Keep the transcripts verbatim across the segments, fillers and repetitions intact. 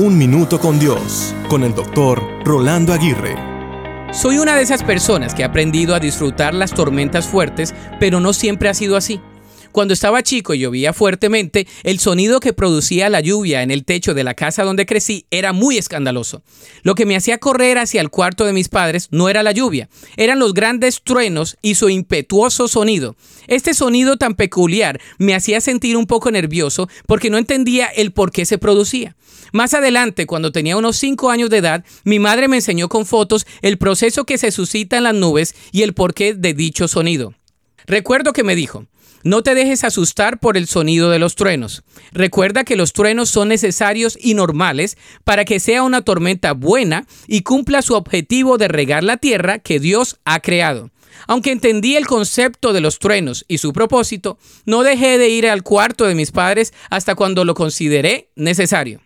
Un Minuto con Dios, con el doctor Rolando Aguirre. Soy una de esas personas que ha aprendido a disfrutar las tormentas fuertes, pero no siempre ha sido así. Cuando estaba chico y llovía fuertemente, el sonido que producía la lluvia en el techo de la casa donde crecí era muy escandaloso. Lo que me hacía correr hacia el cuarto de mis padres no era la lluvia, eran los grandes truenos y su impetuoso sonido. Este sonido tan peculiar me hacía sentir un poco nervioso porque no entendía el por qué se producía. Más adelante, cuando tenía unos cinco años de edad, mi madre me enseñó con fotos el proceso que se suscita en las nubes y el porqué de dicho sonido. Recuerdo que me dijo: no te dejes asustar por el sonido de los truenos. Recuerda que los truenos son necesarios y normales para que sea una tormenta buena y cumpla su objetivo de regar la tierra que Dios ha creado. Aunque entendí el concepto de los truenos y su propósito, no dejé de ir al cuarto de mis padres hasta cuando lo consideré necesario.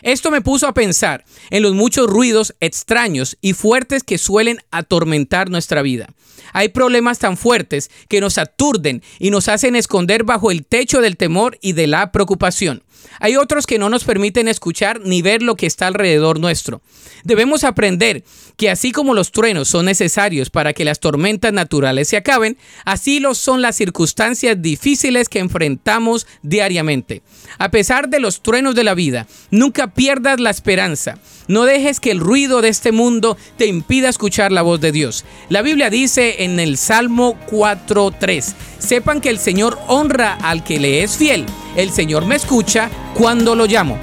Esto me puso a pensar en los muchos ruidos extraños y fuertes que suelen atormentar nuestra vida. Hay problemas tan fuertes que nos aturden y nos hacen esconder bajo el techo del temor y de la preocupación. Hay otros que no nos permiten escuchar ni ver lo que está alrededor nuestro. Debemos aprender que así como los truenos son necesarios para que las tormentas naturales se acaben, así lo son las circunstancias difíciles que enfrentamos diariamente. A pesar de los truenos de la vida, nunca pierdas la esperanza. No dejes que el ruido de este mundo te impida escuchar la voz de Dios. La Biblia dice en el Salmo cuatro tres: sepan que el Señor honra al que le es fiel. El Señor me escucha cuando lo llamo.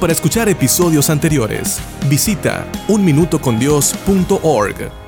Para escuchar episodios anteriores, visita un minuto con dios punto org.